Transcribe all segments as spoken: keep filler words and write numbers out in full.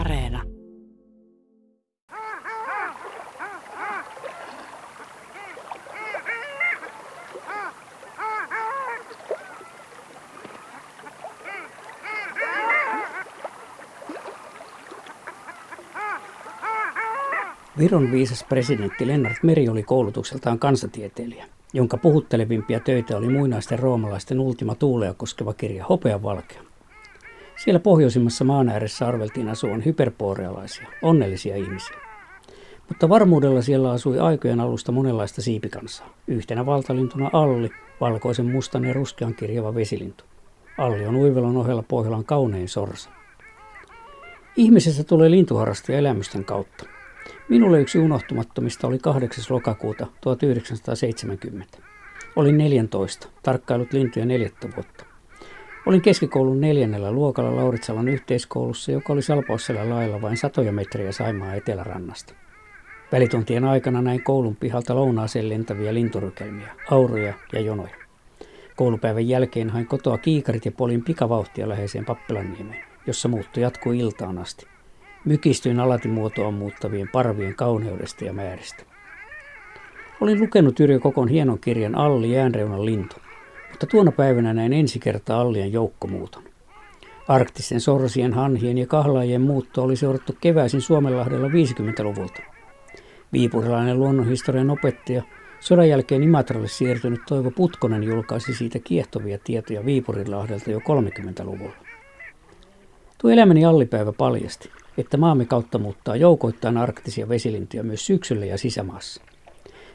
Areena. Viron viisas presidentti Lennart Meri oli koulutukseltaan kansantieteilijä, jonka puhuttelevimpia töitä oli muinaisten roomalaisten Ultima Thuleja koskeva kirja Hopea valkea. Siellä pohjoisimmassa maan ääressä arveltiin asuvan hyperborealaisia, onnellisia ihmisiä. Mutta varmuudella siellä asui aikojen alusta monenlaista siipikansaa. Yhtenä valtalintuna Alli, valkoisen, mustan ja ruskean kirjava vesilintu. Alli on Uivelon ohella Pohjolan kaunein sorsa. Ihmisessä tulee lintuharrastaja elämysten kautta. Minulle yksi unohtumattomista oli kahdeksas lokakuuta tuhatyhdeksänsataaseitsemänkymmentä. Olin neljätoista, tarkkailut lintuja neljättä vuotta. Olin keskikoulun neljännellä luokalla Lauritsalan yhteiskoulussa, joka oli Salpausselän lailla vain satoja metriä Saimaan etelärannasta. Välituntien aikana näin koulun pihalta lounaaseen lentäviä linturykelmiä, auroja ja jonoja. Koulupäivän jälkeen hain kotoa kiikarit ja polin pikavauhtia läheiseen Pappelanniemeen, jossa muutto jatkui iltaan asti. Mykistyin alati muotoaan muuttavien parvien kauneudesta ja määristä. Olin lukenut Yrjö Kokon hienon kirjan Alli, jäänreunan lintu, mutta tuona päivänä näin ensi kertaa Allien joukkomuuton. Arktisten sorsien, hanhien ja kahlaajien muutto oli seurattu keväisin Suomenlahdella viisikymmentäluvulta. Viipurilainen luonnonhistorian opettaja, sodan jälkeen Imatralle siirtynyt Toivo Putkonen julkaisi siitä kiehtovia tietoja Viipurinlahdelta jo kolmekymmentäluvulla. Tuo elämäni Allipäivä paljasti, että maamme kautta muuttaa joukoittain arktisia vesilintuja myös syksyllä ja sisämaassa.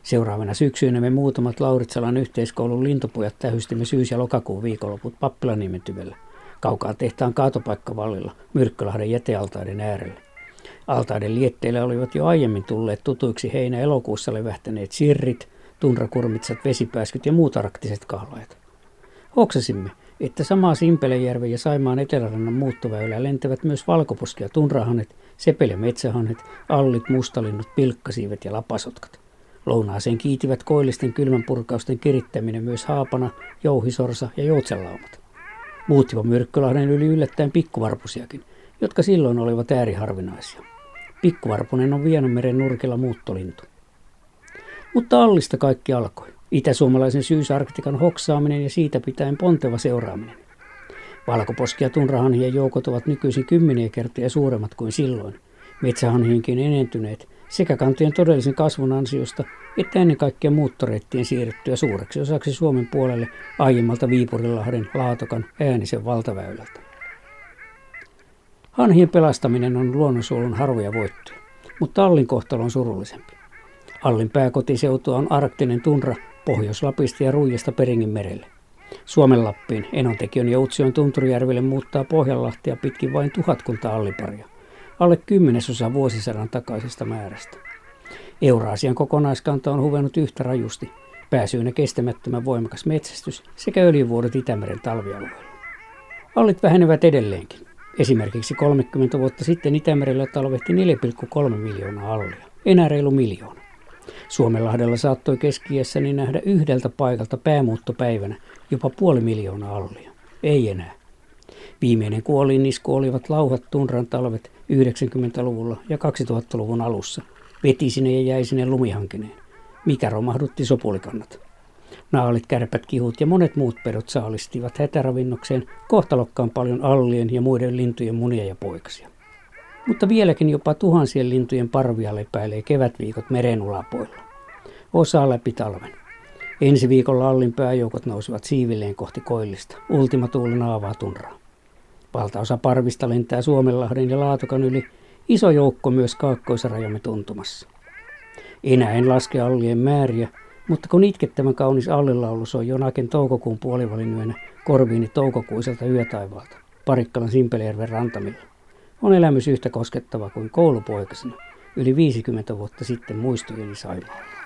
Seuraavana syksynä me muutamat Lauritsalan yhteiskoulun lintupojat tähystimme syys- ja lokakuun viikonloput Pappilaniementyvellä, kaukaa tehtaan kaatopaikkavallilla, Myrkkölahden jätealtaiden äärellä. Altaiden lietteillä olivat jo aiemmin tulleet tutuiksi heinä-elokuussa levähtäneet sirrit, tunrakurmitsat, vesipääskyt ja muut arktiset kahlaajat. Hoksasimme, että samaa Simpelejärven ja Saimaan etelärannan muuttoväylää lentävät myös valkoposki- ja tunrahanhet, sepel- ja metsähanhet, allit, mustalinnut, pilkkasiivet ja lapasotkat. Lounaaseen kiitivät koillisten kylmänpurkausten kirittäminen myös haapana, jouhisorsa ja joutsenlaumat. Muuttipa Myrkkölahden yli yllättäen pikkuvarpusiakin, jotka silloin olivat ääriharvinaisia. Pikkuvarpunen on Vienanmeren nurkilla muuttolintu. Mutta Allista kaikki alkoi. Itäsuomalaisen syysarktikan hoksaaminen ja siitä pitäen ponteva seuraaminen. Valkoposki- ja tunrahanhien joukot ovat nykyisin kymmeniä kertoja suuremmat kuin silloin. Metsähanhienkin enentyneet sekä kantojen todellisen kasvun ansiosta että ennen kaikkea muuttoreittien siirryttyä suureksi osaksi Suomen puolelle aiemmalta Viipurinlahden, Laatokan, Äänisen valtaväylältä. Hanhien pelastaminen on luonnonsuojelun harvoja voittoja, mutta Allin kohtalo on surullisempi. Allin pääkotiseutua on arktinen tunra Pohjois-Lapista ja Ruijasta Peringin merelle. Suomenlappiin, Enontekiön ja Utsjoen tunturijärville muuttaa Pohjanlahtia pitkin vain tuhatkunta alliparia, alle kymmenesosa vuosisadan takaisesta määrästä. Euraasian kokonaiskanta on huvennut yhtä rajusti, pääsyynä kestämättömän voimakas metsästys sekä öljyvuodot Itämeren talvialueella. Allit vähenevät edelleenkin. Esimerkiksi kolmekymmentä vuotta sitten Itämerellä talvehti neljä pilkku kolme miljoonaa allia, enää reilu miljoona. Suomenlahdella saattoi keski-iässäni nähdä yhdeltä paikalta päämuuttopäivänä jopa puoli miljoonaa allia. Ei enää. Viimeinen kuolinisku olivat lauhat tunran talvet yhdeksänkymmentäluvulla ja kaksituhattaluvun alussa, vetisine ja jäisine lumihankineen, mikä romahdutti sopulikannat. Naalit, kärpät, kihut ja monet muut pedot saalistivat hätäravinnokseen kohtalokkaan paljon allien ja muiden lintujen munia ja poikasia. Mutta vieläkin jopa tuhansien lintujen parvia lepäilee kevätviikot meren ulapuolella. Osa läpi talven. Ensi viikolla Allin pääjoukot nousivat siivilleen kohti koillista, Ultima Thulen aavaa tunraa. Valtaosa parvista lentää Suomenlahden ja Laatokan yli, iso joukko myös kaakkoisrajamme tuntumassa. Enää en laske allien määriä, mutta kun itkettävän kaunis allilaulu soi jonakin toukokuun puolivälin yönä korviini toukokuiselta yötaivaalta, Parikkalan Simpelejärven rantamilla, on elämys yhtä koskettava kuin koulupoikasena yli viisikymmentä vuotta sitten muistujeni Saimaalla.